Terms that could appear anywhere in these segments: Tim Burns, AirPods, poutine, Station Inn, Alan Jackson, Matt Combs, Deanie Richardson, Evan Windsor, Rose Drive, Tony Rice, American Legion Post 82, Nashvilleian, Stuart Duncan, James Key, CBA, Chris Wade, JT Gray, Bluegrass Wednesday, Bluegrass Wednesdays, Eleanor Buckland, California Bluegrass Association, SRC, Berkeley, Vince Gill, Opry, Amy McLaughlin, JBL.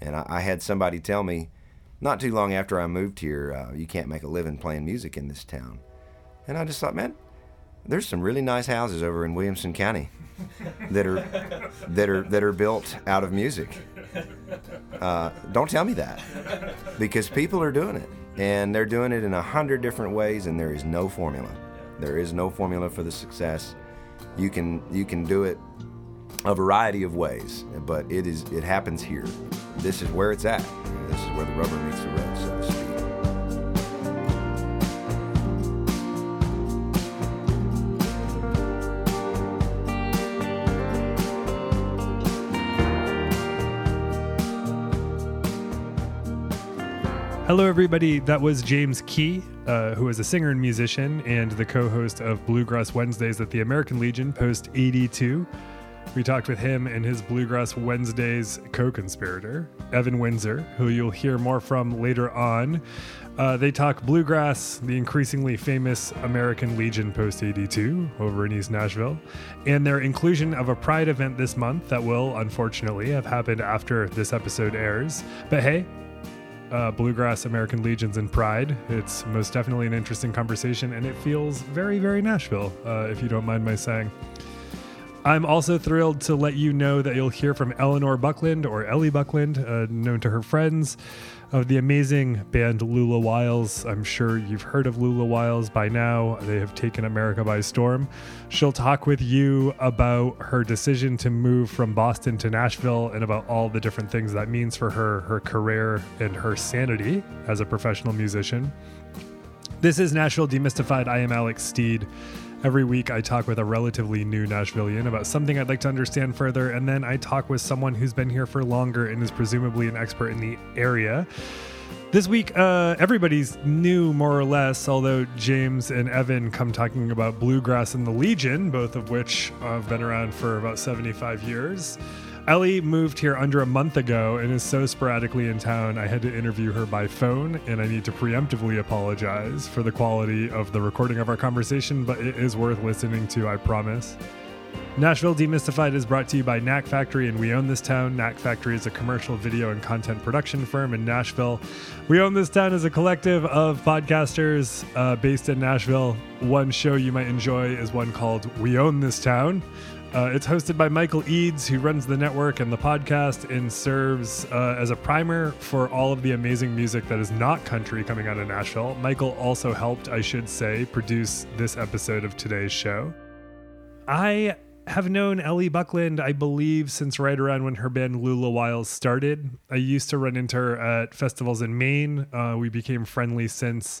And I had somebody tell me, not too long after I moved here, you can't make a living playing music in this town. And I just thought, man, there's some really nice houses over in Williamson County that are built out of music. Don't tell me that, because people are doing it, and they're doing it in 100 different ways, and there is no formula. There is no formula for the success. You can do it a variety of ways, but it happens here. This is where it's at. This is where the rubber meets the road, so to speak. Hello, everybody. That was James Key, who is a singer and musician and the co-host of Bluegrass Wednesdays at the American Legion Post 82. We talked with him and his Bluegrass Wednesdays co-conspirator, Evan Windsor, who you'll hear more from later on. They talk bluegrass, the increasingly famous American Legion Post 82 over in East Nashville, and their inclusion of a Pride event this month that will, unfortunately, have happened after this episode airs. But hey, Bluegrass, American Legions, and Pride. It's most definitely an interesting conversation, and it feels very, very Nashville, if you don't mind my saying. I'm also thrilled to let you know that you'll hear from Eleanor Buckland, or Ellie Buckland, known to her friends, of the amazing band Lula Wiles. I'm sure you've heard of Lula Wiles by now. They have taken America by storm. She'll talk with you about her decision to move from Boston to Nashville and about all the different things that means for her, her career, and her sanity as a professional musician. This is Nashville Demystified. I am Alex Steed. Every week I talk with a relatively new Nashvilleian about something I'd like to understand further, and then I talk with someone who's been here for longer and is presumably an expert in the area. This week, everybody's new, more or less, although James and Evan come talking about Bluegrass and the Legion, both of which have been around for about 75 years. Ellie moved here under a month ago and is so sporadically in town I had to interview her by phone, and I need to preemptively apologize for the quality of the recording of our conversation, but it is worth listening to, I promise. Nashville Demystified is brought to you by Knack Factory and We Own This Town. Knack Factory is a commercial video and content production firm in Nashville. We Own This Town is a collective of podcasters based in Nashville. One show you might enjoy is one called We Own This Town. It's hosted by Michael Eads, who runs the network and the podcast and serves as a primer for all of the amazing music that is not country coming out of Nashville. Michael also helped, I should say, produce this episode of today's show. I have known Ellie Buckland, I believe, since right around when her band Lula Wiles started. I used to run into her at festivals in Maine. We became friendly since.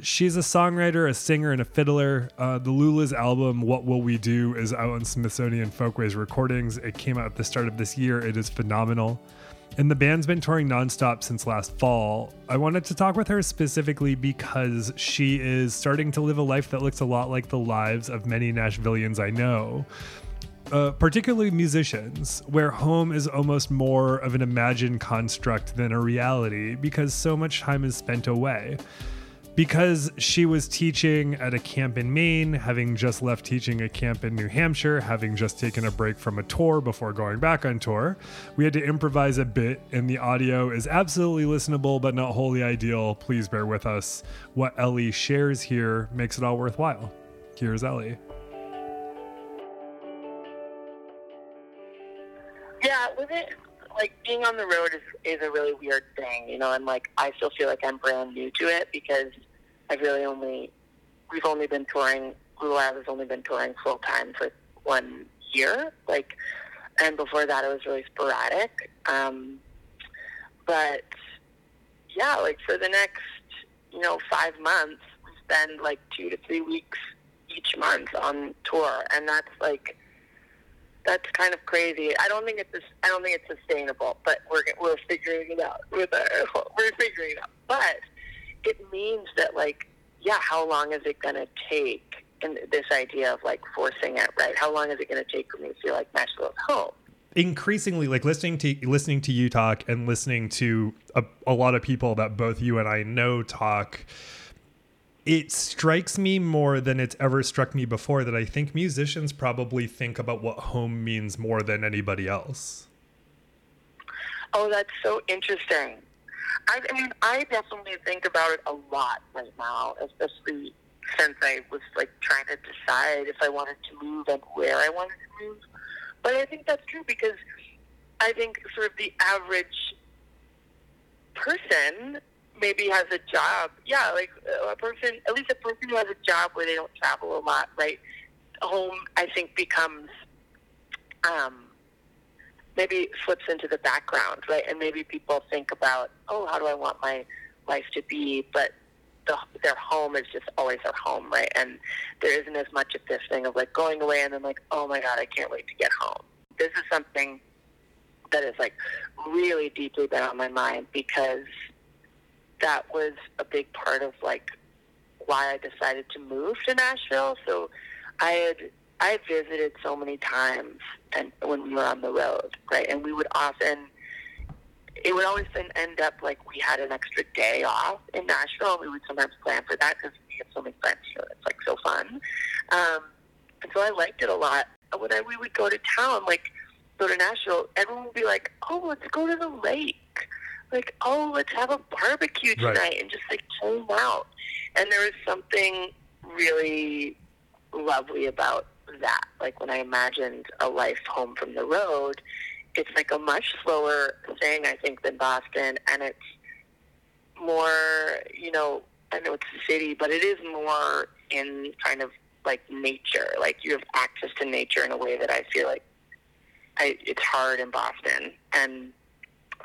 She's a songwriter, a singer, and a fiddler. The Lula's album, What Will We Do, is out on Smithsonian Folkways recordings. It came out at the start of this year. It is phenomenal. And the band's been touring nonstop since last fall. I wanted to talk with her specifically because she is starting to live a life that looks a lot like the lives of many Nashvilleians I know. Particularly musicians, where home is almost more of an imagined construct than a reality because so much time is spent away. Because she was teaching at a camp in Maine, having just left teaching a camp in New Hampshire, having just taken a break from a tour before going back on tour, we had to improvise a bit, and the audio is absolutely listenable but not wholly ideal. Please bear with us. What Ellie shares here makes it all worthwhile. Here's Ellie. Yeah, was it like being on the road is a really weird thing, you know, and like I still feel like I'm brand new to it because Blue Lab has only been touring full time for 1 year, like, and before that it was really sporadic. But yeah, like for the next, 5 months, we spend like 2 to 3 weeks each month on tour, and that's kind of crazy. I don't think it's sustainable, but we're figuring it out. We're figuring it out, but it means that, like, yeah, how long is it gonna take? And this idea of like forcing it, right? How long is it gonna take for me to feel like Nashville's home? Increasingly, like listening to you talk and listening to a lot of people that both you and I know talk. It strikes me more than it's ever struck me before that I think musicians probably think about what home means more than anybody else. Oh, that's so interesting. I mean, I definitely think about it a lot right now, especially since I was like trying to decide if I wanted to move and where I wanted to move. But I think that's true because I think sort of the average person maybe has a job. Yeah, like a person, at least a person who has a job where they don't travel a lot, right? Home, I think, becomes maybe flips into the background, right? And maybe people think about, oh, how do I want my life to be? But their home is just always their home, right? And there isn't as much of this thing of like going away and then like, oh my God, I can't wait to get home. This is something that has like really deeply been on my mind because that was a big part of like why I decided to move to Nashville. So I had visited so many times and when we were on the road, right? And we would often, it would always end up like we had an extra day off in Nashville, and we would sometimes plan for that because we have so many friends here. It's like so fun. And so I liked it a lot. When we would go to town, like go to Nashville, everyone would be like, oh, let's go to the lake. Like, oh, let's have a barbecue tonight and just like chill out. And there was something really lovely about that. Like when I imagined a life home from the road, it's like a much slower thing, I think, than Boston. And it's more, you know, I know it's a city, but it is more in kind of like nature. Like you have access to nature in a way that I feel like it's hard in Boston. And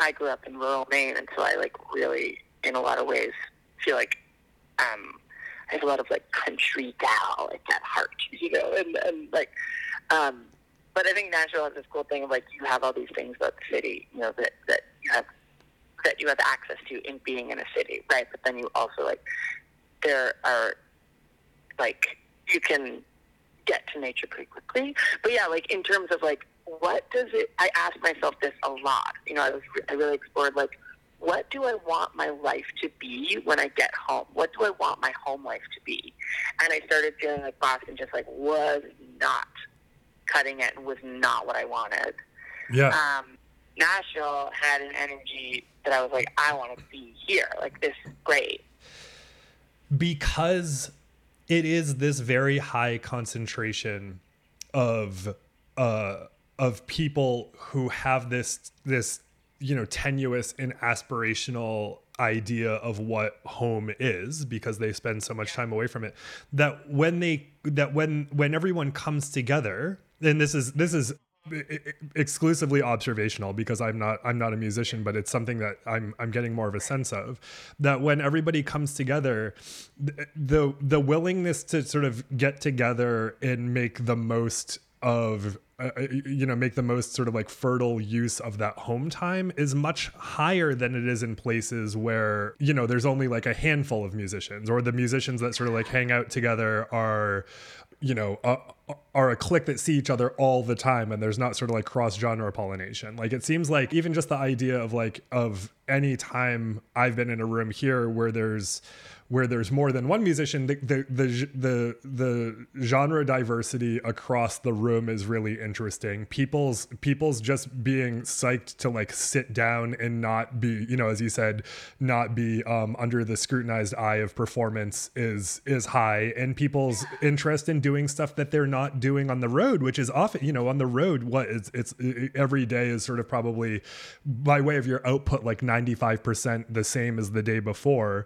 I grew up in rural Maine, and so I like really, in a lot of ways, feel like I have a lot of like country gal at that heart, you know, and like, but I think Nashville has this cool thing of like you have all these things about the city, you know, that you have access to in being in a city, right? But then you also like there are like you can get to nature pretty quickly. But yeah, like in terms of like what does it? I asked myself this a lot. You know, I really explored like, what do I want my life to be when I get home? What do I want my home life to be? And I started feeling like Boston just like was not cutting it and was not what I wanted. Yeah. Nashville had an energy that I was like, I want to be here. Like this is great. Because it is this very high concentration of people who have this, you know, tenuous and aspirational idea of what home is because they spend so much time away from it, that when everyone comes together, and this is exclusively observational because I'm not a musician, but it's something that I'm getting more of a sense of, that when everybody comes together, the willingness to sort of get together and make the most of make the most sort of like fertile use of that home time is much higher than it is in places where, you know, there's only like a handful of musicians, or the musicians that sort of like hang out together are, you know, are a clique that see each other all the time, and there's not sort of like cross genre pollination. Like it seems like even just the idea of like of any time I've been in a room here where there's more than one musician, the genre diversity across the room is really interesting. People's just being psyched to like sit down and not be, you know, as you said, not be under the scrutinized eye of performance is high, and people's interest in doing stuff that they're not doing on the road, which is often, you know, on the road, every day is sort of probably by way of your output like 95% the same as the day before.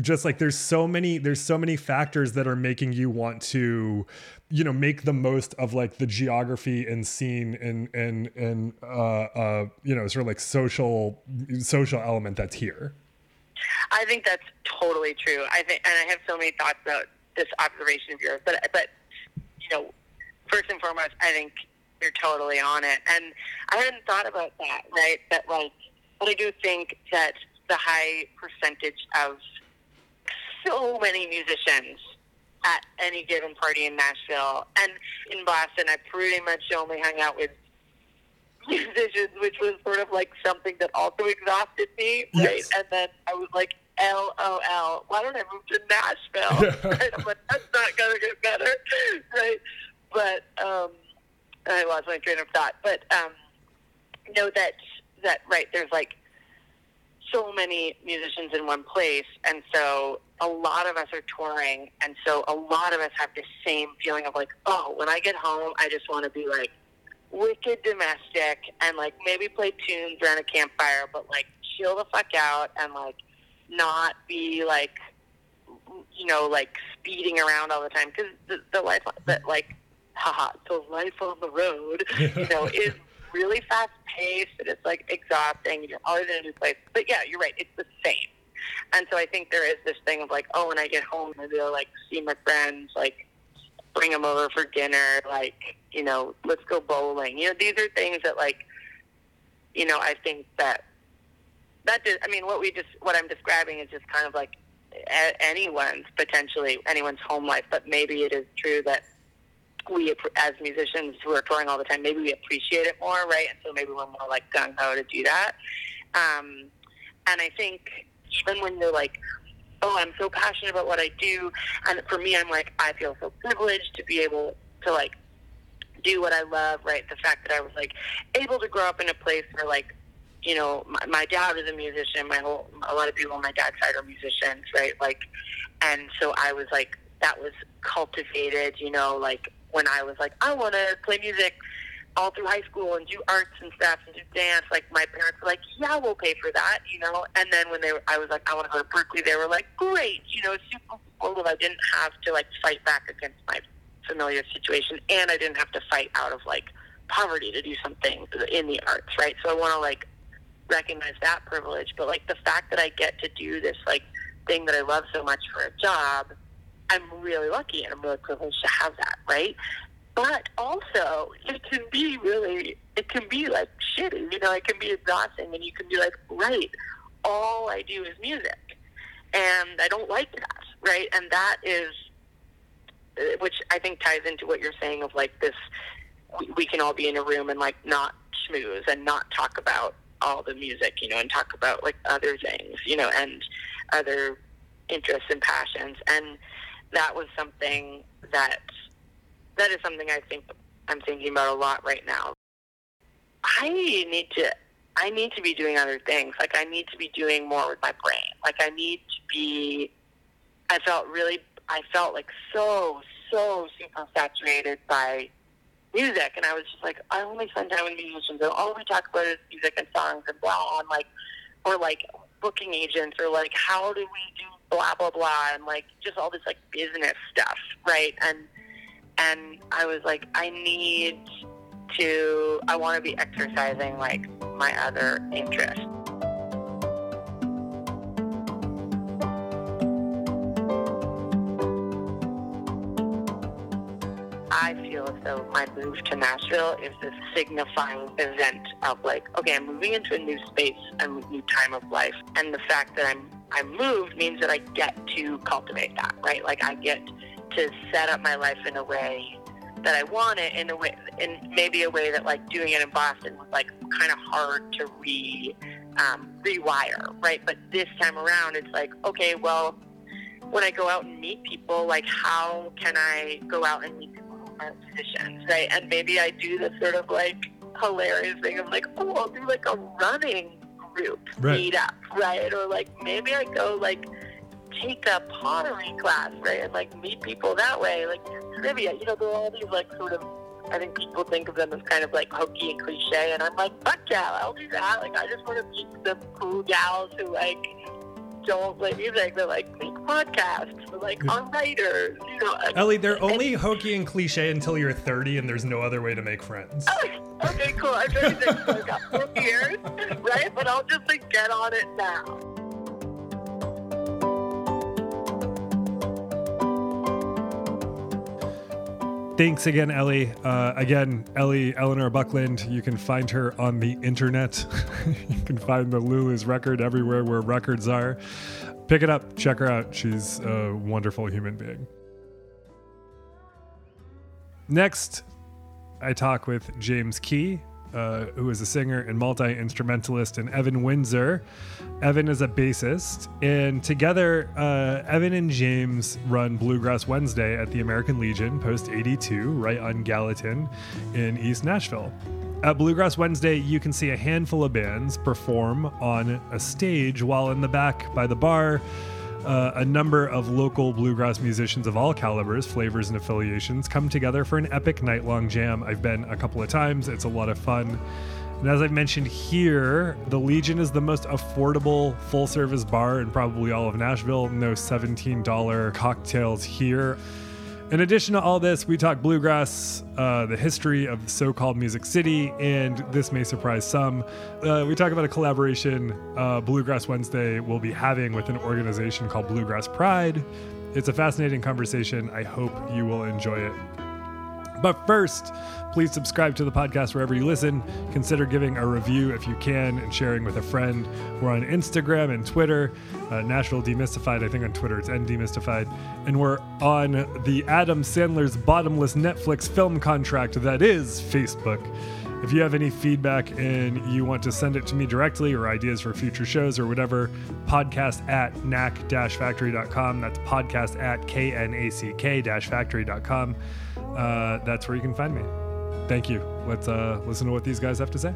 Just like there's so many factors that are making you want to, you know, make the most of like the geography and scene and you know, sort of like social element that's here. I think that's totally true. I think, and I have so many thoughts about this observation of yours, but you know, first and foremost, I think you're totally on it, and I hadn't thought about that, right? But like, but I do think that the high percentage of so many musicians at any given party in Nashville and in Boston, I pretty much only hung out with musicians, which was sort of like something that also exhausted me, right? Yes. And then I was like, LOL, why don't I move to Nashville? Right? I'm like, that's not gonna get better, right? But I lost my train of thought. But know that that, right, there's like so many musicians in one place, and so a lot of us are touring, and so a lot of us have the same feeling of like, oh, when I get home, I just want to be like wicked domestic and like maybe play tunes around a campfire, but like chill the fuck out and like not be like, you know, like speeding around all the time, because the life that like, haha, the life on the road, you know, is really fast paced and it's like exhausting and you're always in a new place. But yeah, you're right, it's the same. And so I think there is this thing of like, oh, when I get home, maybe I'll like see my friends, like bring them over for dinner, like, you know, let's go bowling. You know, these are things that like, you know, I think what I'm describing is just kind of like anyone's home life. But maybe it is true that we, as musicians who are touring all the time, maybe we appreciate it more, right? And so maybe we're more like gung-ho to do that. And I think even when you're like, oh, I'm so passionate about what I do, and for me, I'm like, I feel so privileged to be able to like do what I love, right? The fact that I was like able to grow up in a place where like, you know, my dad was a musician, a lot of people on my dad's side are musicians, right? Like, and so I was like, that was cultivated, you know, like when I was like, I want to play music all through high school and do arts and stuff and do dance, like my parents were like, yeah, we'll pay for that, you know. And then when I was like, I want to go to Berkeley, they were like, great, you know, super cool. I didn't have to like fight back against my familiar situation, and I didn't have to fight out of like poverty to do something in the arts, right? So I want to like recognize that privilege, but like the fact that I get to do this like thing that I love so much for a job, I'm really lucky and I'm really privileged to have that, right? But also, it can be like shitty, you know, it can be exhausting, and you can be like, right, all I do is music, and I don't like that, right? And that is, which I think ties into what you're saying of like this, we can all be in a room and like not schmooze and not talk about all the music, you know, and talk about like other things, you know, and other interests and passions. And that was something that is something I think I'm thinking about a lot right now. I need to be doing other things. Like, I need to be doing more with my brain. Like, I felt like so super saturated by music, and I was just like, I only spend time with musicians, and all we talk about is music and songs and blah, and like, or like booking agents, or like, how do we do blah, blah, blah, and like, just all this like business stuff, right? And I was like, I want to be exercising like my other interests. I feel as though my move to Nashville is this signifying event of like, okay, I'm moving into a new space and a new time of life. And the fact that I moved means that I get to cultivate that, right? Like, I get to set up my life in a way that I want it, in maybe a way that like doing it in Boston was like kind of hard to rewire, right? But this time around, it's like, okay, well, when I go out and meet people, like, how can I go out and meet people who aren't musicians, right? And maybe I do this sort of like hilarious thing of like, oh, I'll do like a running group meetup, right? Or like, maybe I go like take a pottery class, right, and like meet people that way, like trivia, you know. There are all these like sort of, I think people think of them as kind of like hokey and cliche, and I'm like, fuck yeah, I'll do that. Like, I just want to meet some cool gals who like don't play music, they're like make podcasts, they're like are writers, you know. Ellie, they're only hokey and cliche until you're 30 and there's no other way to make friends. Okay, cool. I'm 36, so I've got 4 years, right? But I'll just like get on it now. Thanks again, Ellie. Eleanor Buckland, you can find her on the internet. You can find the Lulu's record everywhere where records are. Pick it up, check her out. She's a wonderful human being. Next, I talk with James Key, who is a singer and multi-instrumentalist, and Evan Windsor. Evan is a bassist, and together Evan and James run Bluegrass Wednesday at the American Legion Post 82 right on Gallatin in East Nashville. At Bluegrass Wednesday, you can see a handful of bands perform on a stage, while in the back by the bar, a number of local bluegrass musicians of all calibers, flavors, and affiliations come together for an epic night-long jam. I've been a couple of times. It's a lot of fun. And as I've mentioned here, the Legion is the most affordable full-service bar in probably all of Nashville. No $17 cocktails here. In addition to all this, we talk bluegrass, the history of the so-called Music City, and this may surprise some. We talk about a collaboration Bluegrass Wednesday will be having with an organization called Bluegrass Pride. It's a fascinating conversation. I hope you will enjoy it. But first, please subscribe to the podcast wherever you listen. Consider giving a review if you can and sharing with a friend. We're on Instagram and Twitter, Nashville Demystified. I think on Twitter it's @Demystified. And we're on the Adam Sandler's bottomless Netflix film contract that is Facebook. If you have any feedback and you want to send it to me directly, or ideas for future shows or whatever, podcast@knack-factory.com. That's podcast@knack-factory.com. That's where you can find me. Thank you. Let's listen to what these guys have to say.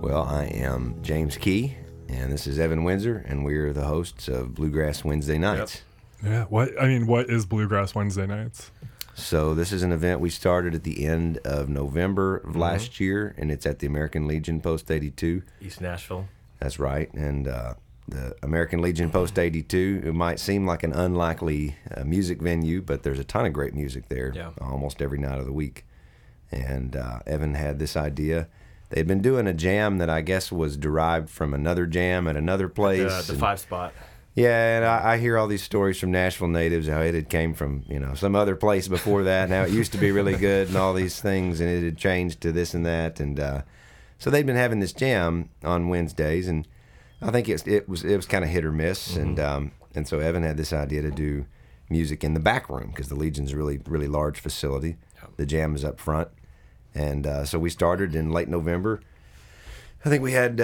Well, I am James Key, and this is Evan Windsor, and we're the hosts of Bluegrass Wednesday Nights. Yep. Yeah. What is Bluegrass Wednesday Nights? So this is an event we started at the end of November of last year, and it's at the American Legion Post 82. East Nashville. That's right. And the American Legion Post 82, it might seem like an unlikely music venue, but there's a ton of great music there almost every night of the week. And Evan had this idea. They'd been doing a jam that I guess was derived from another jam at another place. The Five Spot. Yeah, and I hear all these stories from Nashville natives, how it had came from, some other place before that, and how it used to be really good and all these things, and it had changed to this and that. And so they'd been having this jam on Wednesdays, and I think it was kind of hit or miss. Mm-hmm. And so Evan had this idea to do music in the back room, because the Legion's a really, really large facility. Yep. The jam is up front. And so we started in late November. I think we had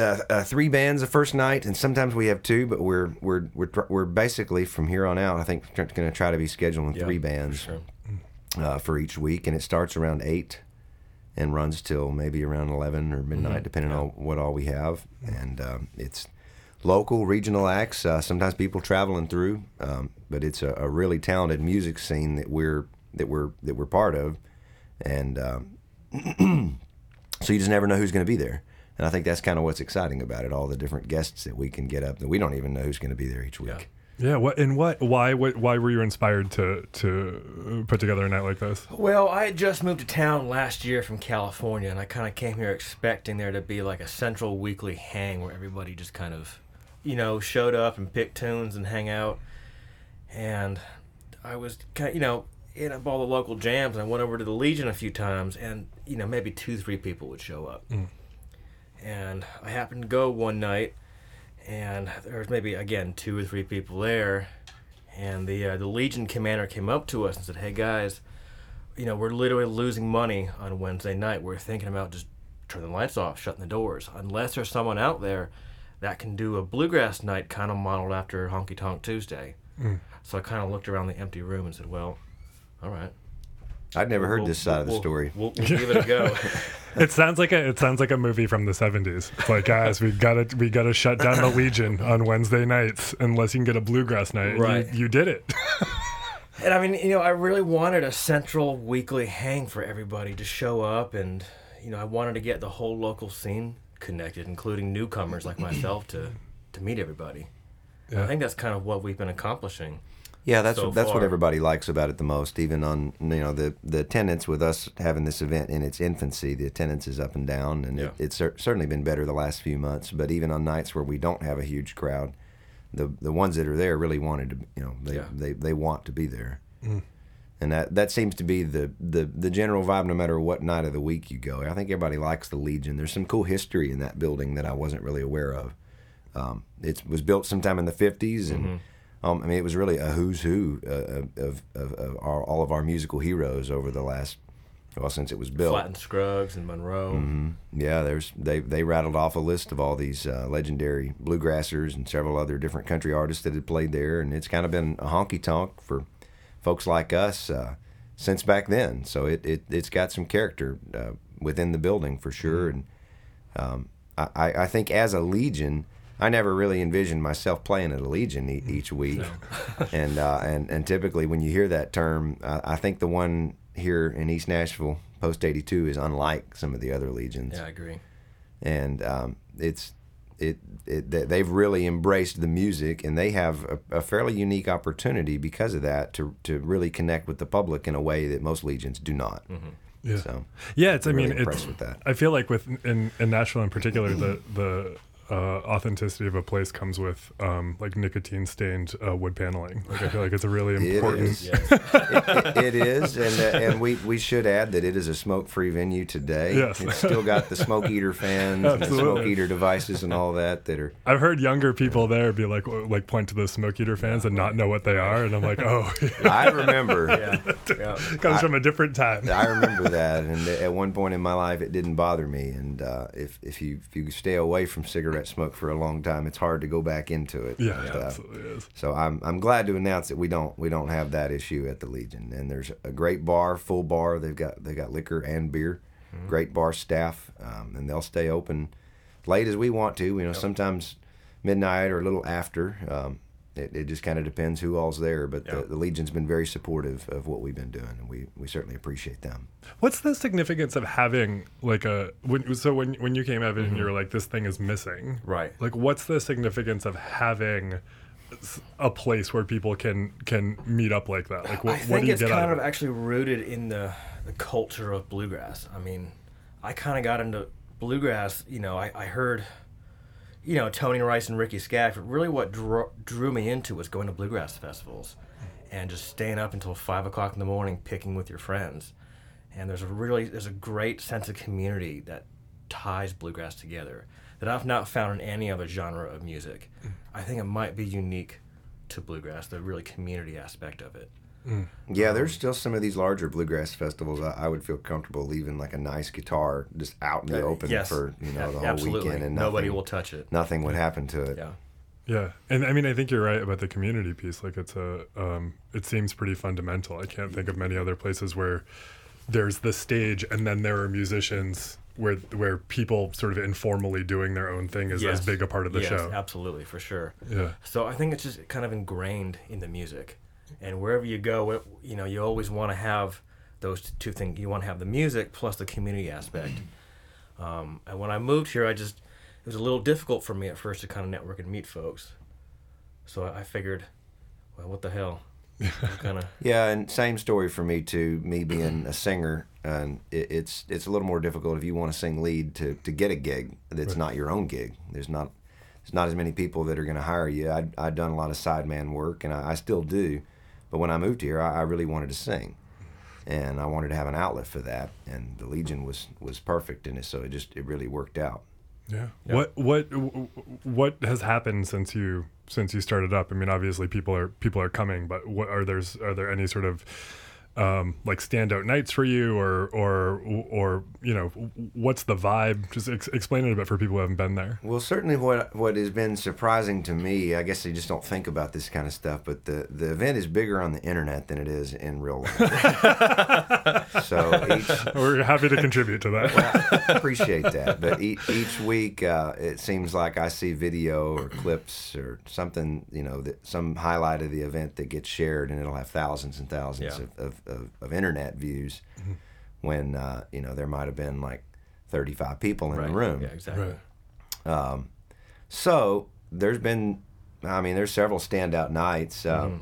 three bands the first night, and sometimes we have two, but we're basically from here on out, I think, going to try to be scheduling three bands for each week, and it starts around 8 and runs till maybe around 11 or midnight, depending on what all we have. And it's local, regional acts, sometimes people traveling through, but it's a really talented music scene that we're part of, and so you just never know who's going to be there. And I think that's kind of what's exciting about it, all the different guests that we can get up that we don't even know who's going to be there each week. Yeah. Why were you inspired to put together a night like this? Well, I had just moved to town last year from California, and I kind of came here expecting there to be like a central weekly hang where everybody just kind of, showed up and picked tunes and hang out. And I was kind of, hit up all the local jams, and I went over to the Legion a few times, and, maybe 2-3 people would show up. Mm. And I happened to go one night, and there was maybe, again, 2 or 3 people there, and the Legion commander came up to us and said, "Hey guys, we're literally losing money on Wednesday night. We're thinking about just turning the lights off, shutting the doors. Unless there's someone out there that can do a bluegrass night kind of modeled after Honky Tonk Tuesday." Mm. So I kind of looked around the empty room and said, well, all right. I'd never heard this side of the story. We'll give it a go. It sounds like a movie from the 70s. It's like, guys, we gotta shut down the Legion on Wednesday nights unless you can get a bluegrass night. Right. You did it. And I mean, I really wanted a central weekly hang for everybody to show up, and I wanted to get the whole local scene connected, including newcomers like myself, to meet everybody. Yeah. I think that's kind of what we've been accomplishing. Yeah, that's what everybody likes about it the most. Even on the attendance with us having this event in its infancy, the attendance is up and down, and it's certainly been better the last few months. But even on nights where we don't have a huge crowd, the ones that are there really wanted to, they want to be there, and that seems to be the general vibe no matter what night of the week you go. I think everybody likes the Legion. There's some cool history in that building that I wasn't really aware of. It was built sometime in the 50s and. Mm-hmm. It was really a who's who of all of our musical heroes over the last well, since it was built. Flatt and Scruggs and Monroe. Mm-hmm. Yeah, they rattled off a list of all these legendary bluegrassers and several other different country artists that had played there, and it's kind of been a honky-tonk for folks like us since back then. So it's got some character within the building for sure, mm-hmm. and I think as a Legion, I never really envisioned myself playing at a Legion each week, no. and typically when you hear that term, I think the one here in East Nashville, Post 82, is unlike some of the other Legions. Yeah, I agree. And they've really embraced the music, and they have a fairly unique opportunity because of that to really connect with the public in a way that most Legions do not. Mm-hmm. Yeah, so, yeah. It's really impressed with that. I feel like in Nashville in particular, the authenticity of a place comes with like nicotine-stained wood paneling. Like I feel like it's a really important. It is, yes. it is, and we should add that it is a smoke-free venue today. Yes. It's still got the smoke eater fans, and the smoke eater devices, and all that are. I've heard younger people there be like point to the smoke eater fans and not know what they are, and I'm like, oh. Yeah. I remember. Yeah. Comes from a different time. I remember that, and at one point in my life, it didn't bother me. And if you stay away from cigarettes. Smoke for a long time, it's hard to go back into it. Yeah, it absolutely is. So I'm glad to announce that we don't have that issue at the Legion. And there's a great bar, full bar. They've got liquor and beer, mm-hmm. great bar staff, and they'll stay open late as we want to. You know, sometimes midnight or a little after. It just kind of depends who all's there, but the Legion's been very supportive of what we've been doing, and we certainly appreciate them. What's the significance of having when you came, Evan, mm-hmm. and you were like, this thing is missing, right? Like, what's the significance of having a place where people can meet up like that? Like, what do you get out of it? I think it's kind of actually rooted in the culture of bluegrass. I mean, I kind of got into bluegrass. You know, I heard. You know, Tony Rice and Ricky Skaggs, but really what drew me into was going to bluegrass festivals and just staying up until 5 o'clock in the morning picking with your friends. And there's a great sense of community that ties bluegrass together that I've not found in any other genre of music. Mm. I think it might be unique to bluegrass, the really community aspect of it. Mm. Yeah, there's still some of these larger bluegrass festivals. I would feel comfortable leaving like a nice guitar just out in the open for the whole weekend, and nobody will touch it. Nothing would happen to it. Yeah, and I mean I think you're right about the community piece. Like it's a, it seems pretty fundamental. I can't think of many other places where there's the stage and then there are musicians where people sort of informally doing their own thing is as big a part of the show. Yes, absolutely, for sure. Yeah. So I think it's just kind of ingrained in the music. And wherever you go, you know, you always want to have those two things. You want to have the music plus the community aspect. And when I moved here, it was a little difficult for me at first to kind of network and meet folks. So I figured, well, what the hell? Yeah, and same story for me too. Me being a singer, and it's a little more difficult if you want to sing lead to get a gig that's right. Not your own gig. There's not as many people that are going to hire you. I'd done a lot of sideman work, and I still do. But when I moved here, I really wanted to sing, and I wanted to have an outlet for that, and the Legion was perfect in it, so it really worked out. Yeah. What has happened since you started up? I mean, obviously people are coming, but are there any sort of like standout nights for you, or you know, what's the vibe? Just explain it a bit for people who haven't been there. Well, certainly what has been surprising to me, I guess they just don't think about this kind of stuff, but the event is bigger on the internet than it is in real life. We're happy to contribute to that. Well, I appreciate that, but each week it seems like I see video or clips or something, you know, that some highlight of the event that gets shared, and it'll have thousands and thousands of internet views, mm-hmm. when you know, there might have been like 35 people in the room. Yeah, exactly. Right. So there's several standout nights, mm-hmm.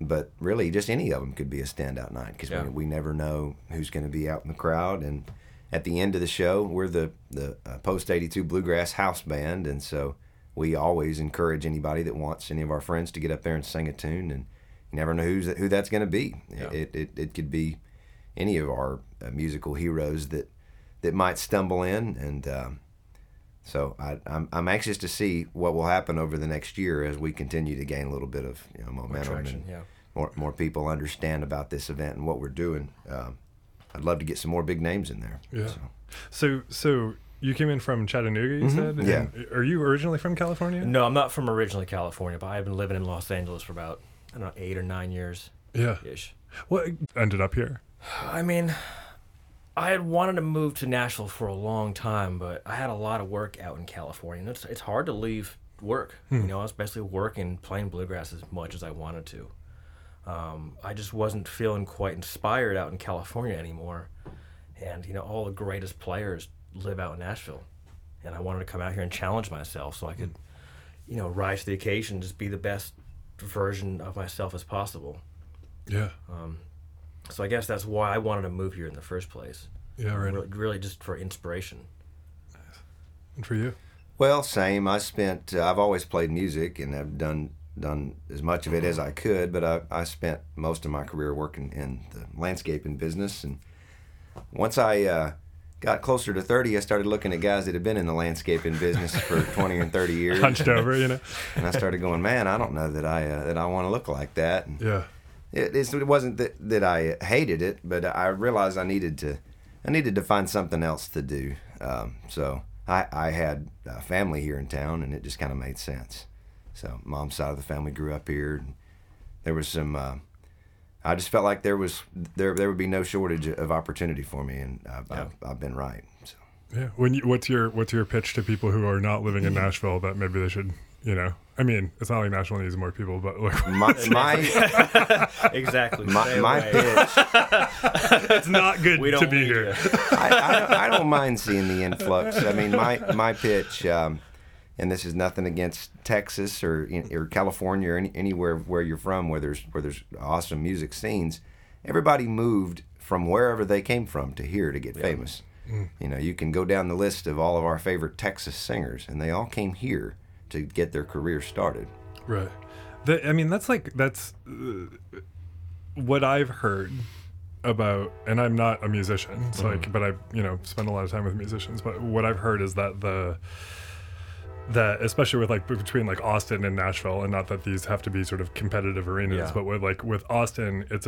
but really just any of them could be a standout night because we never know who's going to be out in the crowd. And at the end of the show, we're the Post 82 Bluegrass House Band, and so we always encourage anybody that wants, any of our friends, to get up there and sing a tune. And you never know who that's going to be. Yeah. It could be any of our musical heroes that might stumble in, and so I'm anxious to see what will happen over the next year as we continue to gain a little bit of momentum, more traction, and more people understand about this event and what we're doing. I'd love to get some more big names in there. Yeah. So you came in from Chattanooga, you said? Yeah. And are you originally from California? No, I'm not from originally California, but I've been living in Los Angeles for about, I don't know, 8 or 9 years. Yeah. Ish. What ended up here? I mean, I had wanted to move to Nashville for a long time, but I had a lot of work out in California. And it's hard to leave work. You know, I was basically working, playing bluegrass as much as I wanted to. I just wasn't feeling quite inspired out in California anymore. And, you know, all the greatest players live out in Nashville. And I wanted to come out here and challenge myself so I could, you know, rise to the occasion, just be the best version of myself as possible. Yeah. So I guess that's why I wanted to move here in the first place. Yeah, right. Really just for inspiration. Nice. And for you? Well, same. I've always played music, and I've done as much of it as I could, but I spent most of my career working in the landscaping business. And once I got closer to 30, I started looking at guys that had been in the landscaping business for 20 and 30 years. Hunched over, you know. And I started going, man, I don't know that I want to look like that. And yeah. It wasn't that I hated it, but I realized I needed to find something else to do. So I had a family here in town, and it just kind of made sense. So mom's side of the family grew up here, and there was some. I just felt like there would be no shortage of opportunity for me, and I've been right. So. Yeah. What's your pitch to people who are not living in Nashville that maybe they should, you know? I mean, it's not like Nashville needs more people, but look. My exactly. My pitch. It's not good to be here. I don't mind seeing the influx. I mean, my pitch. And this is nothing against Texas or California or anywhere where you're from, where there's awesome music scenes. Everybody moved from wherever they came from to here to get famous. Mm. You know, you can go down the list of all of our favorite Texas singers, and they all came here to get their career started. Right. That's what I've heard about, and I'm not a musician, so but I, you know, spend a lot of time with musicians. But what I've heard is that that especially with like between like Austin and Nashville, and not that these have to be sort of competitive arenas, but with Austin, it's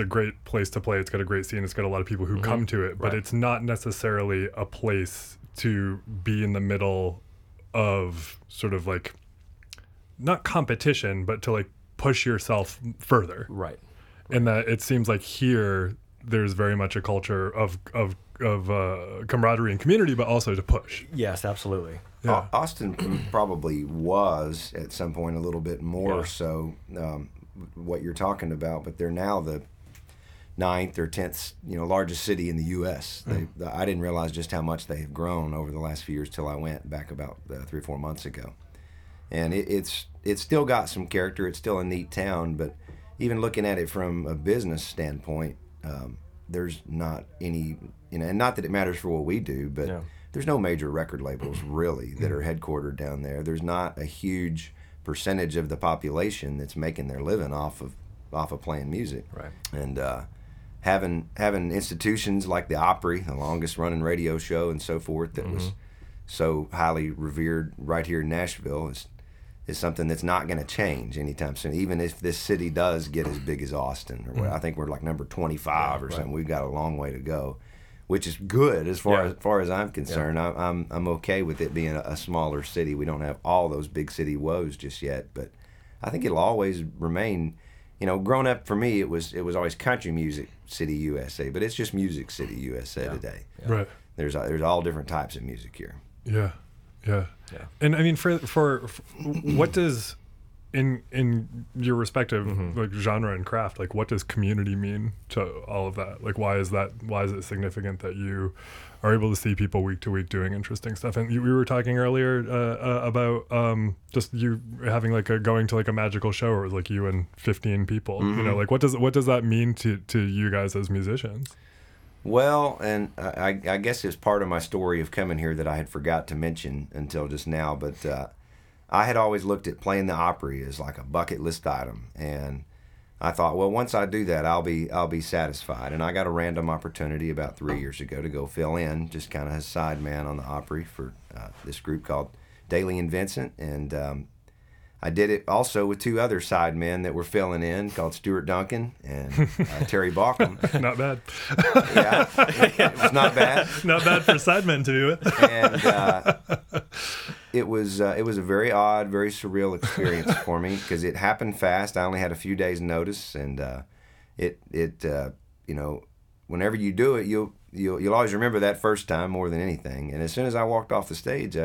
a great place to play. It's got a great scene. It's got a lot of people who come to it, but it's not necessarily a place to be in the middle of sort of like not competition, but to like push yourself further. Right. And that it seems like here there's very much a culture of camaraderie and community, but also to push. Yes, absolutely. Yeah. Austin probably was at some point a little bit more so what you're talking about, but they're now the 9th or 10th, you know, largest city in the U.S. I didn't realize just how much they have grown over the last few years till I went back about 3 or 4 months ago, and it's still got some character. It's still a neat town, but even looking at it from a business standpoint, there's not any, you know, and not that it matters for what we do, but there's no major record labels really that are headquartered down there. There's not a huge percentage of the population that's making their living off of playing music. Right. And having institutions like the Opry, the longest running radio show and so forth, that was so highly revered right here in Nashville is something that's not going to change anytime soon, even if this city does get as big as Austin. Or I think we're like number 25 or something. We've got a long way to go, which is good as far as I'm concerned. Yeah. I'm okay with it being a smaller city. We don't have all those big city woes just yet, but I think it'll always remain. You know, growing up for me, it was always country music city USA, but it's just Music City USA today. Yeah. Right. There's all different types of music here. Yeah. Yeah. Yeah. And I mean, for what does in your respective like genre and craft, like what does community mean to all of that? Like why is it significant that you are able to see people week to week doing interesting stuff? And we were talking earlier about just you having like going to a magical show where it was like you and 15 people. You know, like what does that mean to you guys as musicians? Well, and I guess it's part of my story of coming here that I had forgot to mention until just now, but I had always looked at playing the Opry as like a bucket list item, and I thought, well, once I do that, I'll be satisfied. And I got a random opportunity about 3 years ago to go fill in, just kind of as sideman on the Opry for this group called Daly and Vincent, and I did it also with two other sidemen that were filling in, called Stuart Duncan and Terry Bauckham. Not bad. Yeah, it was not bad. Not bad for sidemen to do it. And it was a very odd, very surreal experience for me because it happened fast. I only had a few days' notice, and whenever you do it, you'll always remember that first time more than anything. And as soon as I walked off the stage,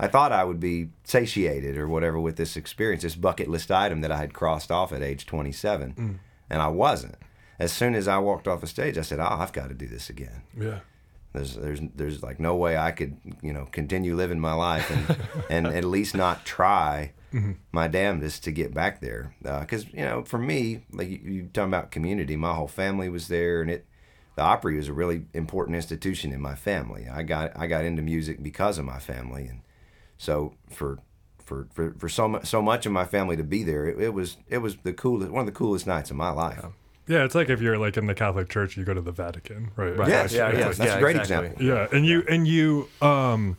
I thought I would be satiated or whatever with this experience, this bucket list item that I had crossed off at age 27, and I wasn't. As soon as I walked off the stage, I said, "Oh, I've got to do this again." Yeah, there's like no way I could continue living my life and at least not try my damnedest to get back there, because for me, like you talking about community, my whole family was there, and the Opry was a really important institution in my family. I got into music because of my family. And so for so much of my family to be there, it was one of the coolest nights of my life. Yeah, it's like if you're like in the Catholic Church, you go to the Vatican, right? Right. Yes, yeah, yes. That's a great example. Yeah, and you can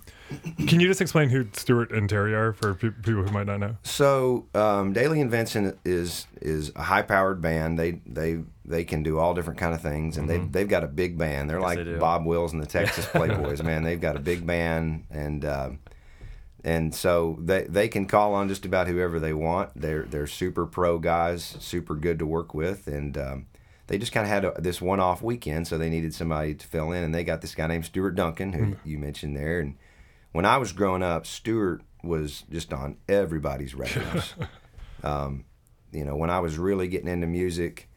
you just explain who Stuart and Terry are for people who might not know? So Daly and Vincent is a high-powered band. They can do all different kind of things, and they've got a big band. They're like Bob Wills and the Texas Playboys, man. They've got a big band, and so they can call on just about whoever they want. They're super pro guys, super good to work with, and they just kind of had this one-off weekend, so they needed somebody to fill in, and they got this guy named Stuart Duncan, who you mentioned there. And when I was growing up, Stuart was just on everybody's radars. When I was really getting into music,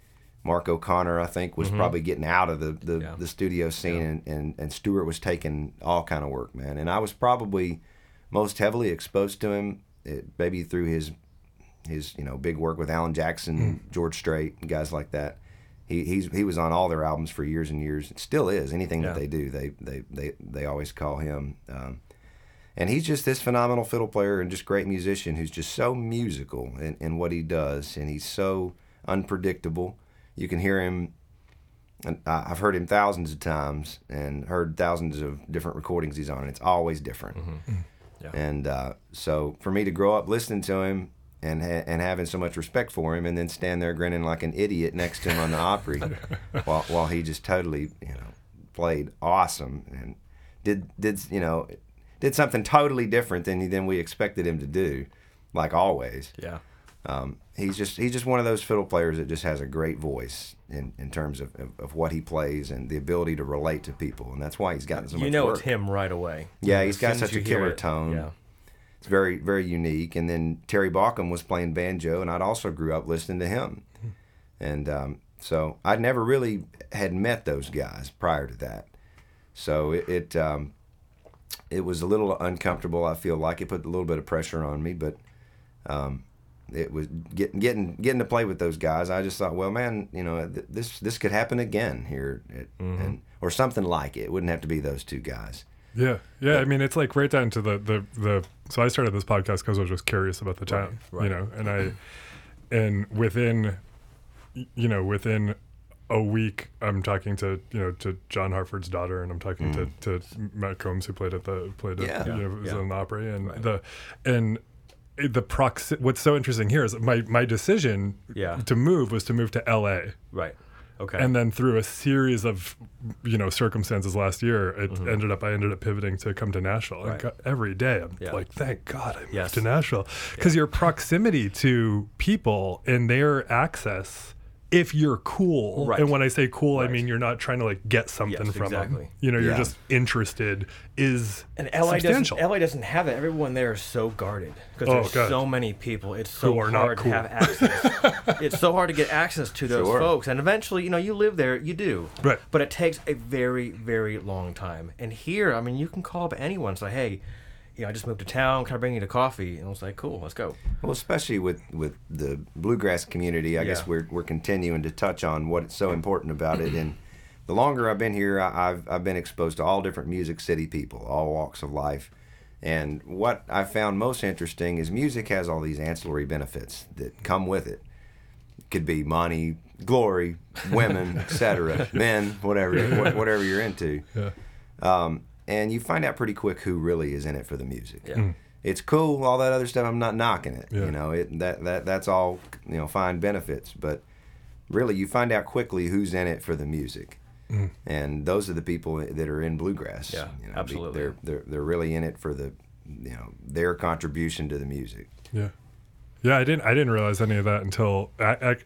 Mark O'Connor, I think, was probably getting out of the studio scene, and Stuart was taking all kind of work, man. And I was probably most heavily exposed to him, maybe through his big work with Alan Jackson, George Strait, and guys like that. He was on all their albums for years and years. It still is. Anything that they do, they always call him. And he's just this phenomenal fiddle player and just great musician who's just so musical in what he does, and he's so unpredictable. You can hear him, and I've heard him thousands of times and heard thousands of different recordings he's on, and it's always different. Yeah. And so for me to grow up listening to him and having so much respect for him, and then stand there grinning like an idiot next to him on the Opry while he just totally played awesome and did something totally different than we expected him to do, like always. Yeah. He's just one of those fiddle players that just has a great voice in terms of what he plays and the ability to relate to people, and that's why he's gotten so much work. It's him right away. Yeah, he's got such a killer tone. Yeah. It's very, very unique. And then Terry Bauckham was playing banjo, and I'd also grew up listening to him. And so I'd never really had met those guys prior to that. So it was a little uncomfortable, I feel like. It put a little bit of pressure on me, but... it was getting to play with those guys. I just thought, well, man, this could happen again here, or something like it. It wouldn't have to be those two guys. Yeah, yeah. But, I mean, it's like right down to the. So I started this podcast because I was just curious about the town, right. And within a week, I'm talking to John Hartford's daughter, and I'm talking to Matt Combs, who played in the Opry, and what's so interesting here is my decision to move to LA. Right. Okay. And then through a series of circumstances last year, it I ended up pivoting to come to Nashville. Right. And every day I'm like, thank God I moved to Nashville, because your proximity to people and their access, if you're cool, and when I say cool, I mean you're not trying to like get something from them. You're just interested. And LA doesn't have it. Everyone there is so guarded because there's so many people. It's so hard to have access. It's so hard to get access to those folks. And eventually, you live there, you do. Right. But it takes a very, very long time. And here, I mean, you can call up anyone and say, hey, I just moved to town. Can I bring you to coffee? And I was like, cool, let's go. Well, especially with the bluegrass community, I guess we're continuing to touch on what's so important about it. And the longer I've been here, I've been exposed to all different Music City people, all walks of life. And what I found most interesting is music has all these ancillary benefits that come with it. It could be money, glory, women, etc., men, whatever you're into. Yeah. And you find out pretty quick who really is in it for the music. Yeah. Mm. it's cool, all that other stuff. I'm not knocking it. Yeah. You know, that's all, you know, fine benefits. But really, you find out quickly who's in it for the music. Mm. And those are the people that are in bluegrass. Yeah, you know, absolutely. They're really in it for the, you know, their contribution to the music. Yeah. Yeah, I didn't realize any of that until I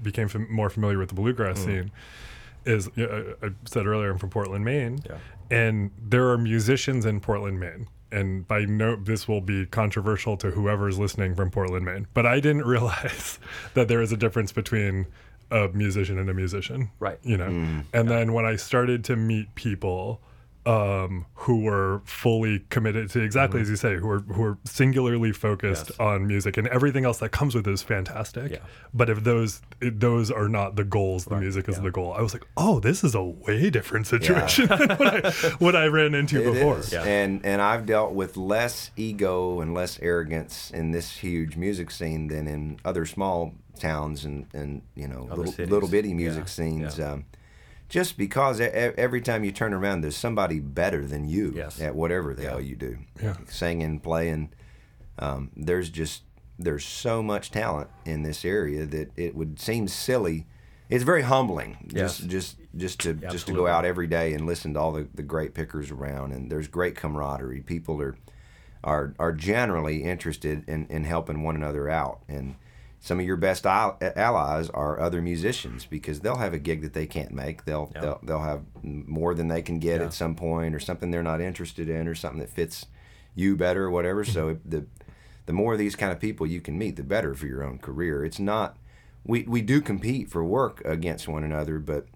became more familiar with the bluegrass scene. Is, you know, I said earlier, I'm from Portland, Maine, yeah. And there are musicians in Portland, Maine. And by note, this will be controversial to whoever's listening from Portland, Maine. But I didn't realize that there is a difference between a musician and a musician, right? You know. Mm. And yeah. Then when I started to meet people who were fully committed to exactly as you say, who are singularly focused on music, and everything else that comes with it is fantastic. Yeah. But if those are not the goals, the music is the goal. I was like, oh, this is a way different situation than what I ran into it before. Yeah. And I've dealt with less ego and less arrogance in this huge music scene than in other small towns and you know, little bitty music scenes. Yeah. Just because every time you turn around, there's somebody better than you at whatever the hell you do, singing, playing. There's so much talent in this area that it would seem silly. It's very humbling just to go out every day and listen to all the great pickers around, and there's great camaraderie. People are generally interested in helping one another out, and some of your best allies are other musicians, because they'll have a gig that they can't make. They'll have more than they can get at some point, or something they're not interested in, or something that fits you better or whatever. So the more of these kind of people you can meet, the better for your own career. It's not we do compete for work against one another, but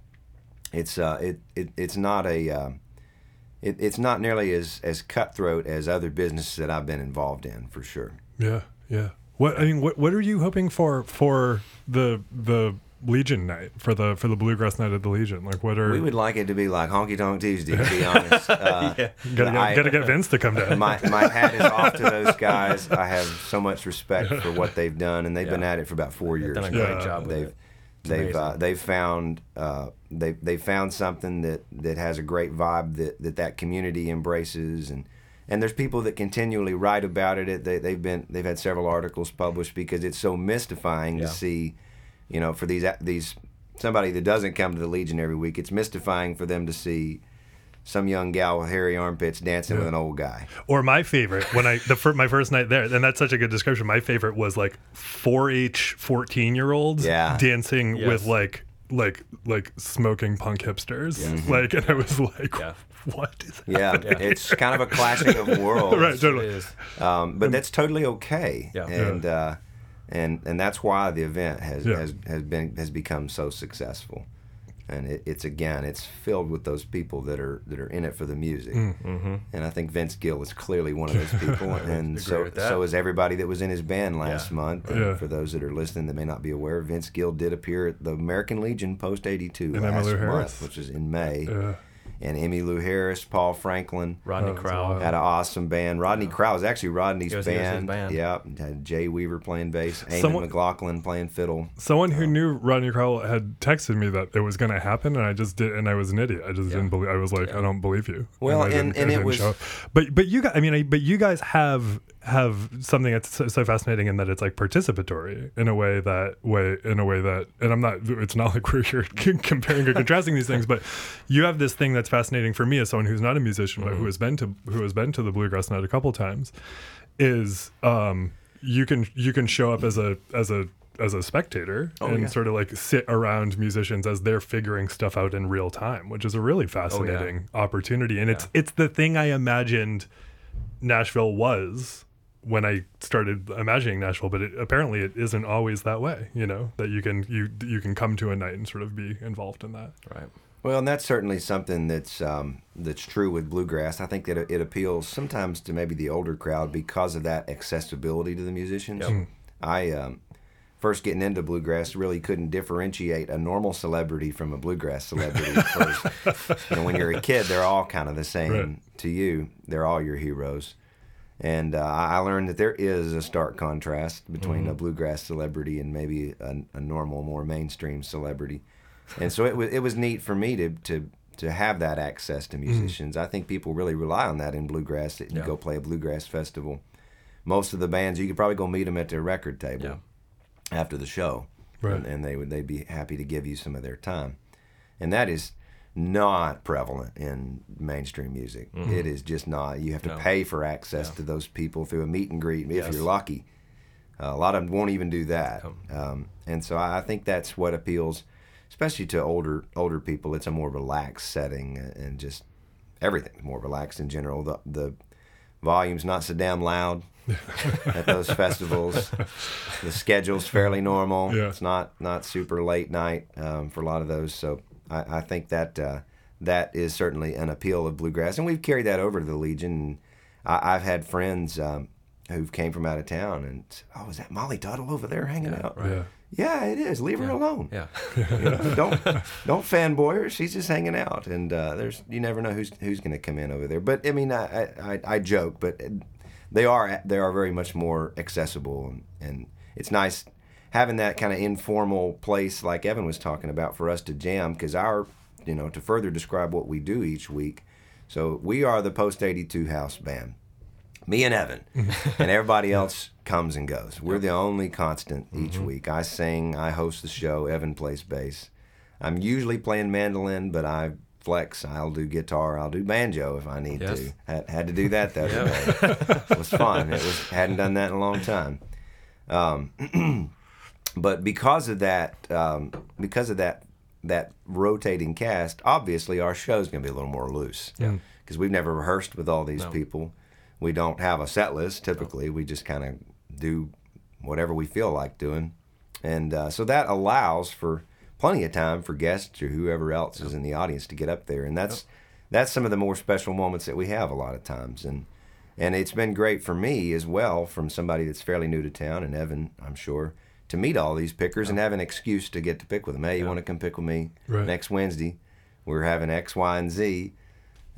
it's not nearly as cutthroat as other businesses that I've been involved in, for sure. Yeah, yeah. What are you hoping for the Legion night, for the bluegrass night at the Legion? Like, what are we would like it to be like Honky Tonk Tuesday, to be honest. Gotta get Vince to come down. My hat is off to those guys. I have so much respect for what they've done, and they've been at it for about 4 years. They've done a great job. They've found something that has a great vibe that community embraces. And there's people that continually write about it. They've had several articles published, because it's so mystifying to see, you know, for these somebody that doesn't come to the Legion every week. It's mystifying for them to see some young gal with hairy armpits dancing with an old guy. Or my favorite, when my first night there, and that's such a good description. My favorite was like 4-H 14-year-olds dancing with like smoking punk hipsters, like, and I was like, what is happening here? It's kind of a clashing of worlds, right? Totally. It is. But that's totally okay, and that's why the event has become so successful, and it's filled with those people that are in it for the music, and I think Vince Gill is clearly one of those people, and so is everybody that was in his band last month. And for those that are listening that may not be aware, Vince Gill did appear at the American Legion Post 82 last month, which is in May. And Emmylou Harris, Paul Franklin, Rodney Crowell had an awesome band. Rodney Crowell was actually Rodney's band. Yeah, had Jay Weaver playing bass, Amy McLaughlin playing fiddle. Someone who knew Rodney Crowell had texted me that it was going to happen, and I just did, and I was an idiot. I just didn't believe. I was like, I don't believe you. Well, and it was, but you guys, I mean, but you guys have something that's so fascinating in that it's like participatory in a way that, and I'm not, it's not like we're here comparing or contrasting these things, but you have this thing that's fascinating for me as someone who's not a musician, but who has been to the Bluegrass Night a couple times, is you can show up as a spectator sort of like sit around musicians as they're figuring stuff out in real time, which is a really fascinating opportunity. And it's the thing I imagined Nashville was when I started imagining Nashville, but apparently it isn't always that way, you know, that you can come to a night and sort of be involved in that. Right. Well, and that's certainly something that's true with bluegrass. I think that it appeals sometimes to maybe the older crowd because of that accessibility to the musicians. Yep. I first getting into bluegrass really couldn't differentiate a normal celebrity from a bluegrass celebrity at first. You know, when you're a kid, they're all kind of the same to you. They're all your heroes. And I learned that there is a stark contrast between a bluegrass celebrity and maybe a normal, more mainstream celebrity. And so it was neat for me to to have that access to musicians. Mm. I think people really rely on that in bluegrass. That you go play a bluegrass festival. Most of the bands, you could probably go meet them at their record table after the show, right? And they'd be happy to give you some of their time. And that is not prevalent in mainstream music. Mm-hmm. It is just not. You have to pay for access to those people through a meet and greet if you're lucky. A lot of them won't even do that. And so I think that's what appeals, especially to older people. It's a more relaxed setting, and just everything's more relaxed in general. The volume's not so damn loud at those festivals. The schedule's fairly normal. Yeah. It's not super late night for a lot of those. So I think that that is certainly an appeal of bluegrass, and we've carried that over to the Legion. I've had friends who came from out of town and said, "Oh, is that Molly Tuttle over there hanging out?" Right. Yeah. Yeah, it is. Leave her alone. Yeah, you know, don't fanboy her. She's just hanging out, and you never know who's going to come in over there. But I mean, I joke, but they are very much more accessible, and it's nice having that kind of informal place like Evan was talking about for us to jam, because to further describe what we do each week. So we are the Post 82 house band. Me and Evan, and everybody else comes and goes. We're the only constant each week. I sing, I host the show, Evan plays bass. I'm usually playing mandolin, but I flex. I'll do guitar, I'll do banjo if I need to. Had to do that the other day. It was fun. Hadn't done that in a long time. But because of that rotating cast, obviously our show's going to be a little more loose. Yeah. Because we've never rehearsed with all these people. We don't have a set list, typically. We just kind of do whatever we feel like doing. And so that allows for plenty of time for guests or whoever else is in the audience to get up there. And that's some of the more special moments that we have a lot of times. And it's been great for me as well, from somebody that's fairly new to town, and Evan, I'm sure, to meet all these pickers and have an excuse to get to pick with them. Hey, you want to come pick with me next Wednesday? We're having X, Y, and Z.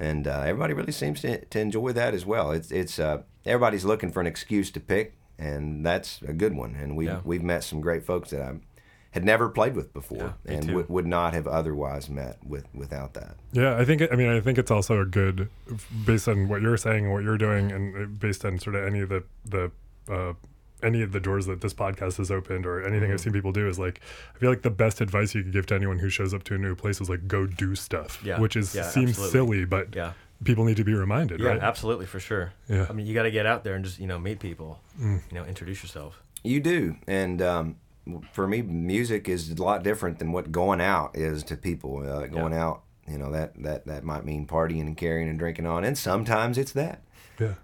And everybody really seems to enjoy that as well. It's everybody's looking for an excuse to pick, and that's a good one. And we've met some great folks that I had never played with before, and would not have otherwise met without that. Yeah, I think it's also a good, based on what you're saying and what you're doing, and based on sort of any of the doors that this podcast has opened, or anything I've seen people do, is like, I feel like the best advice you could give to anyone who shows up to a new place is like, go do stuff, which is seems silly, but people need to be reminded, right? Absolutely, for sure. Yeah. I mean, you got to get out there and just, meet people, introduce yourself. You do. And for me, music is a lot different than what going out is to people. Going out, that might mean partying and carrying and drinking on, and sometimes it's that. Yeah.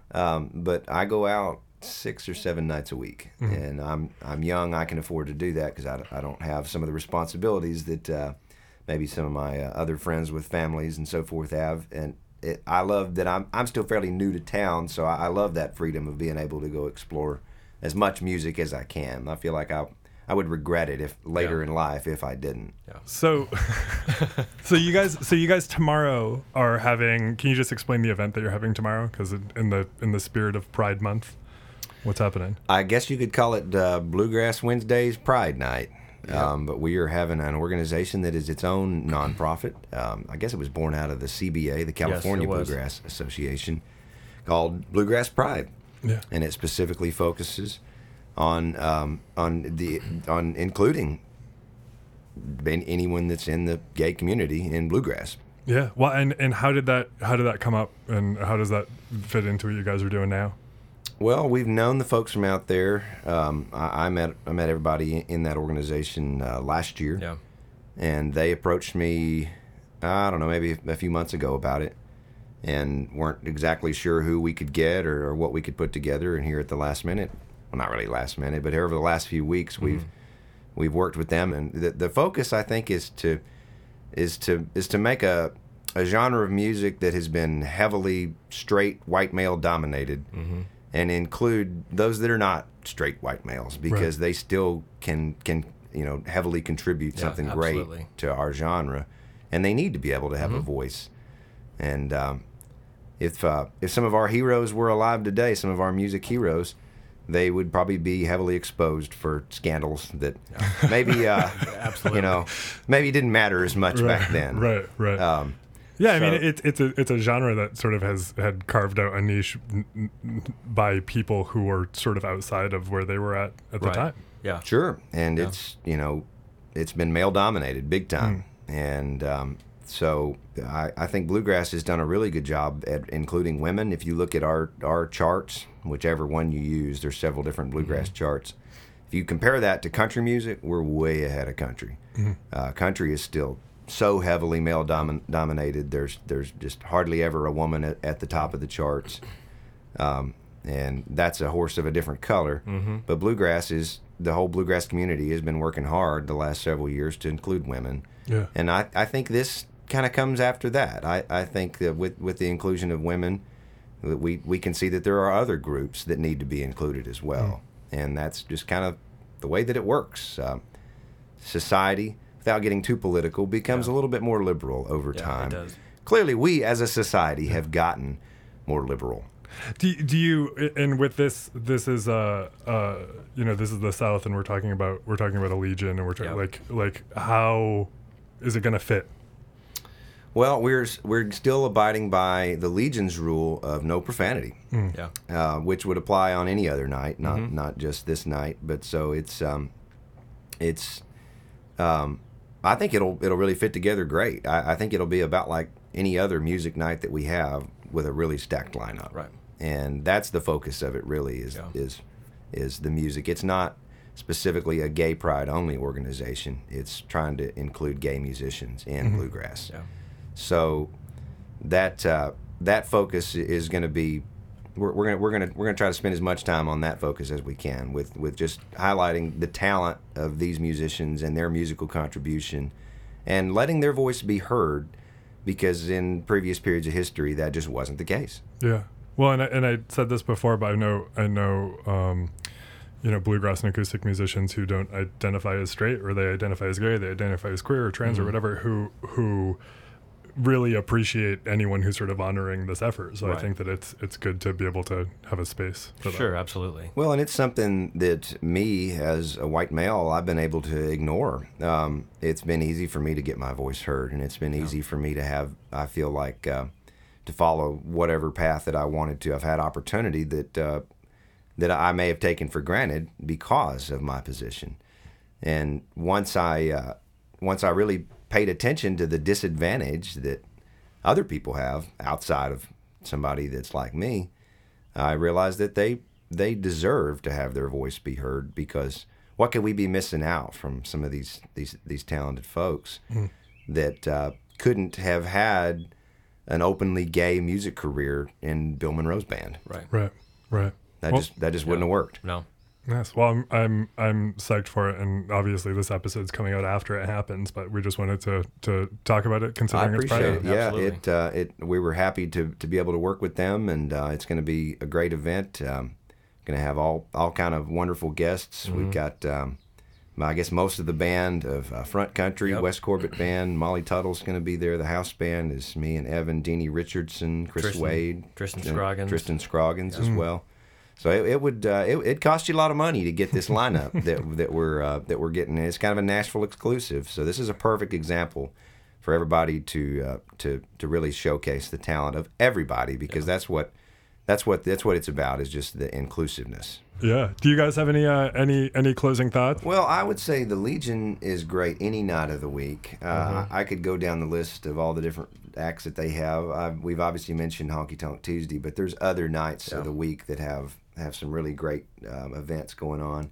But I go out 6 or 7 nights a week, and I'm young. I can afford to do that because I don't have some of the responsibilities that maybe some of my other friends with families and so forth have. And I love that I'm still fairly new to town, so I love that freedom of being able to go explore as much music as I can. I feel like I would regret it if later in life if I didn't. Yeah. So you guys tomorrow are having. Can you just explain the event that you're having tomorrow? Because in the spirit of Pride Month. What's happening? I guess you could call it Bluegrass Wednesday's Pride Night, but we are having an organization that is its own nonprofit. I guess it was born out of the CBA, the California Bluegrass Association, called Bluegrass Pride, and it specifically focuses on including anyone that's in the gay community in bluegrass. Yeah. Well, and how did that come up, and how does that fit into what you guys are doing now? Well, we've known the folks from out there. I met everybody in that organization last year, and they approached me, I don't know, maybe a few months ago about it, and weren't exactly sure who we could get or what we could put together. And here at the last minute, well, not really last minute, but here over the last few weeks, we've worked with them, and the focus, I think, is to make a genre of music that has been heavily straight white male dominated. Mm-hmm. And include those that are not straight white males, because they still can heavily contribute something great to our genre, and they need to be able to have a voice. And if some of our heroes were alive today, some of our music heroes, they would probably be heavily exposed for scandals that maybe didn't matter as much back then. Right. Yeah, so. I mean, it's a genre that sort of had carved out a niche by people who were sort of outside of where they were at the time. Yeah, sure. And it's, you know, it's been male dominated big time. And so I think bluegrass has done a really good job at including women. If you look at our charts, whichever one you use, there's several different bluegrass charts. If you compare that to country music, we're way ahead of country. Country is still so heavily male dominated. There's just hardly ever a woman at the top of the charts, and that's a horse of a different color. But bluegrass is, the whole bluegrass community has been working hard the last several years to include women. Yeah. And I think this kind of comes after that. I think that with the inclusion of women, we can see that there are other groups that need to be included as well. And that's just kind of the way that it works. Society, without getting too political, becomes a little bit more liberal over time. It does. Clearly, we as a society have gotten more liberal. Do you, and with this is you know, this is the South, and we're talking about a Legion, and like how is it going to fit? Well, we're still abiding by the Legion's rule of no profanity, which would apply on any other night, not just this night. But so it's I think it'll really fit together great. I think it'll be about like any other music night that we have with a really stacked lineup. Right. And that's the focus of it really is the music. It's not specifically a gay pride only organization. It's trying to include gay musicians in bluegrass. Yeah. So that focus is going to be we're going to try to spend as much time on that focus as we can with just highlighting the talent of these musicians and their musical contribution and letting their voice be heard, because in previous periods of history that just wasn't the case. Yeah. Well, and I said this before, but I know you know, bluegrass and acoustic musicians who don't identify as straight, or they identify as gay, they identify as queer or trans or whatever, who really appreciate anyone who's sort of honoring this effort. So I think that it's good to be able to have a space for that. Sure, absolutely. Well, and it's something that me as a white male, I've been able to ignore. It's been easy for me to get my voice heard, and it's been easy for me to have, I feel like, to follow whatever path that I wanted to. I've had opportunity that I may have taken for granted because of my position. And once I really paid attention to the disadvantage that other people have outside of somebody that's like me, I realized that they deserve to have their voice be heard, because what could we be missing out from some of these talented folks that couldn't have had an openly gay music career in Bill Monroe's band? Right. That just wouldn't have worked. No. Yes. Well, I'm psyched for it, and obviously this episode's coming out after it happens, but we just wanted to talk about it, considering it's Friday. I appreciate it. Yeah, we were happy to be able to work with them, and it's going to be a great event. Going to have all kind of wonderful guests. We've got, I guess, most of the band of Front Country, West Corbett Band. Molly Tuttle's going to be there. The house band is me and Evan, Deanie Richardson, Chris Wade. Tristan Scroggins as well. So it would cost you a lot of money to get this lineup that we're getting. And it's kind of a Nashville exclusive. So this is a perfect example for everybody to really showcase the talent of everybody, because that's what it's about, is just the inclusiveness. Yeah. Do you guys have any closing thoughts? Well, I would say the Legion is great any night of the week. I could go down the list of all the different acts that they have. We've obviously mentioned Honky Tonk Tuesday, but there's other nights of the week that have some really great events going on.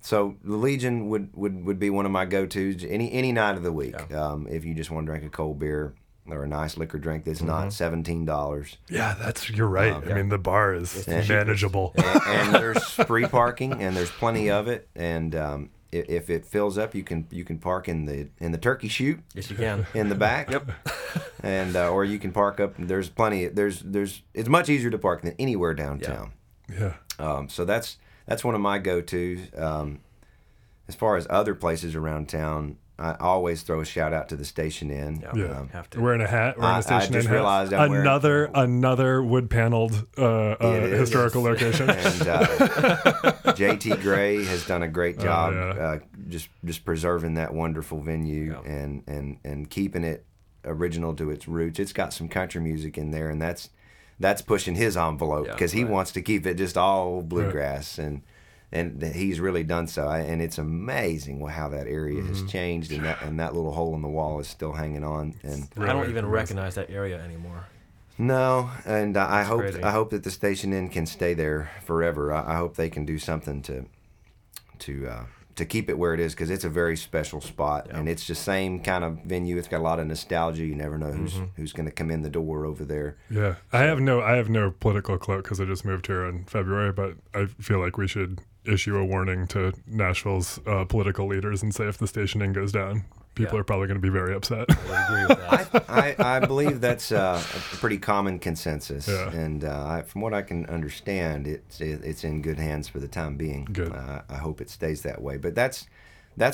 So the Legion would be one of my go-tos any night of the week. Yeah. If you just want to drink a cold beer or a nice liquor drink that's not $17. Yeah, you're right. I mean, the bar is manageable. And there's free parking, and there's plenty of it. And if it fills up, you can park in the turkey chute. Yes, you can. In the back. Yep. And or you can park up. There's plenty. There's it's much easier to park than anywhere downtown. Yeah. So that's one of my go-tos. As far as other places around town, I always throw a shout out to the Station Inn. Yeah, have to. We're in a hat. We're in a Station Inn. I just realized I'm wearing another wood paneled historical location. And JT Gray has done a great job just preserving that wonderful venue and keeping it original to its roots. It's got some country music in there, and that's pushing his envelope because he wants to keep it just all bluegrass, and he's really done so. And it's amazing how that area has changed, and that little hole in the wall is still hanging on. And I don't even recognize that area anymore. No, and I hope that the Station Inn can stay there forever. I hope they can do something to keep it where it is, because it's a very special spot, and it's the same kind of venue. It's got a lot of nostalgia. You never know who's going to come in the door over there. Yeah, so. I have no political clout because I just moved here in February, but I feel like we should issue a warning to Nashville's political leaders and say if the Station Inn goes down, people are probably going to be very upset. I agree with that. I believe that's a pretty common consensus, and from what I can understand, it's in good hands for the time being. Good. I hope it stays that way. But that's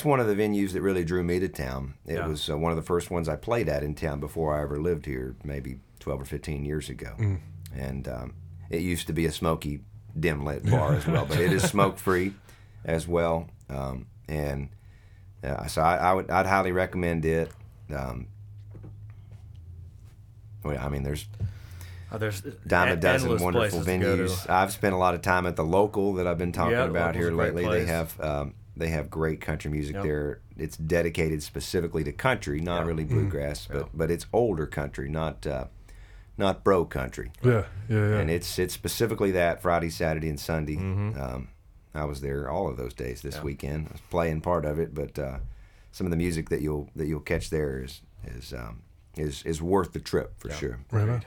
one of the venues that really drew me to town. It was one of the first ones I played at in town before I ever lived here, maybe 12 or 15 years ago, and it used to be a smoky, dim lit bar as well, but it is smoke free as well, and. Yeah, so I'd highly recommend it. There's dime a dozen wonderful venues. I've spent a lot of time at the local that I've been talking about here lately. They have great country music there. It's dedicated specifically to country, not really bluegrass, but it's older country, not bro country. Yeah. And it's specifically that Friday, Saturday, and Sunday. I was there all of those days this weekend. I was playing part of it, but some of the music that you'll catch there is worth the trip for sure. Right.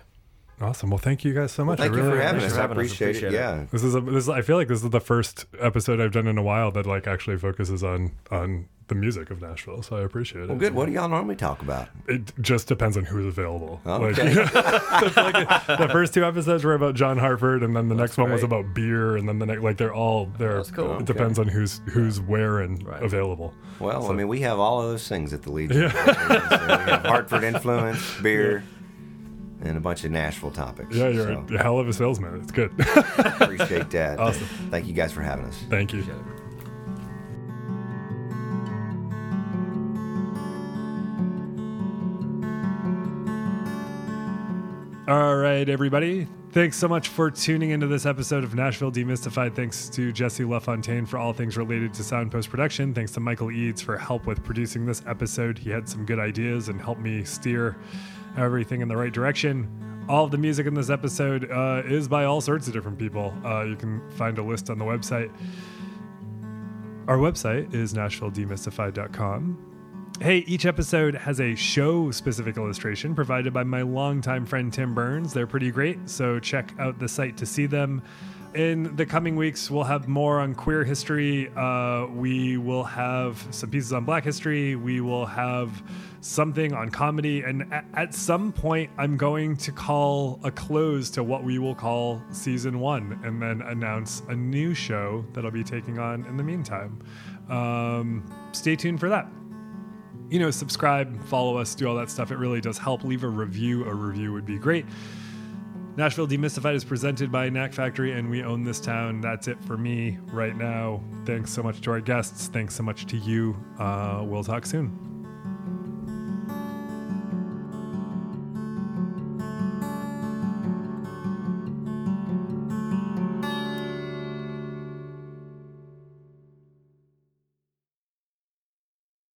Awesome. Well, thank you guys so much. Thank you for having us. I appreciate it. Yeah. This is I feel like this is the first episode I've done in a while that like actually focuses on the music of Nashville, so I appreciate it. Well, good. What do y'all normally talk about? It just depends on who's available. Okay. Like, the first two episodes were about John Hartford, and then the next one was about beer, and then the next, like, they're all there. That's cool. It depends on who's where and available. Well, so, I mean, we have all of those things at the Legion. Yeah. We have Hartford influence, beer. Yeah. And a bunch of Nashville topics. Yeah, you're a hell of a salesman. It's good. Appreciate that. Awesome. Thank you guys for having us. Thank you. All right, everybody. Thanks so much for tuning into this episode of Nashville Demystified. Thanks to Jesse LaFontaine for all things related to sound post-production. Thanks to Michael Eads for help with producing this episode. He had some good ideas and helped me steer everything in the right direction. All of the music in this episode is by all sorts of different people. You can find a list on the website. Our website is NashvilleDemystified.com. Hey, each episode has a show-specific illustration provided by my longtime friend Tim Burns. They're pretty great, so check out the site to see them. In the coming weeks, we'll have more on queer history. We will have some pieces on Black history. We will have something on comedy. And at some point, I'm going to call a close to what we will call season one and then announce a new show that I'll be taking on in the meantime. Stay tuned for that. You know, subscribe, follow us, do all that stuff. It really does help. Leave a review. A review would be great. Nashville Demystified is presented by Knack Factory and We Own This Town. That's it for me right now. Thanks so much to our guests. Thanks so much to you. We'll talk soon.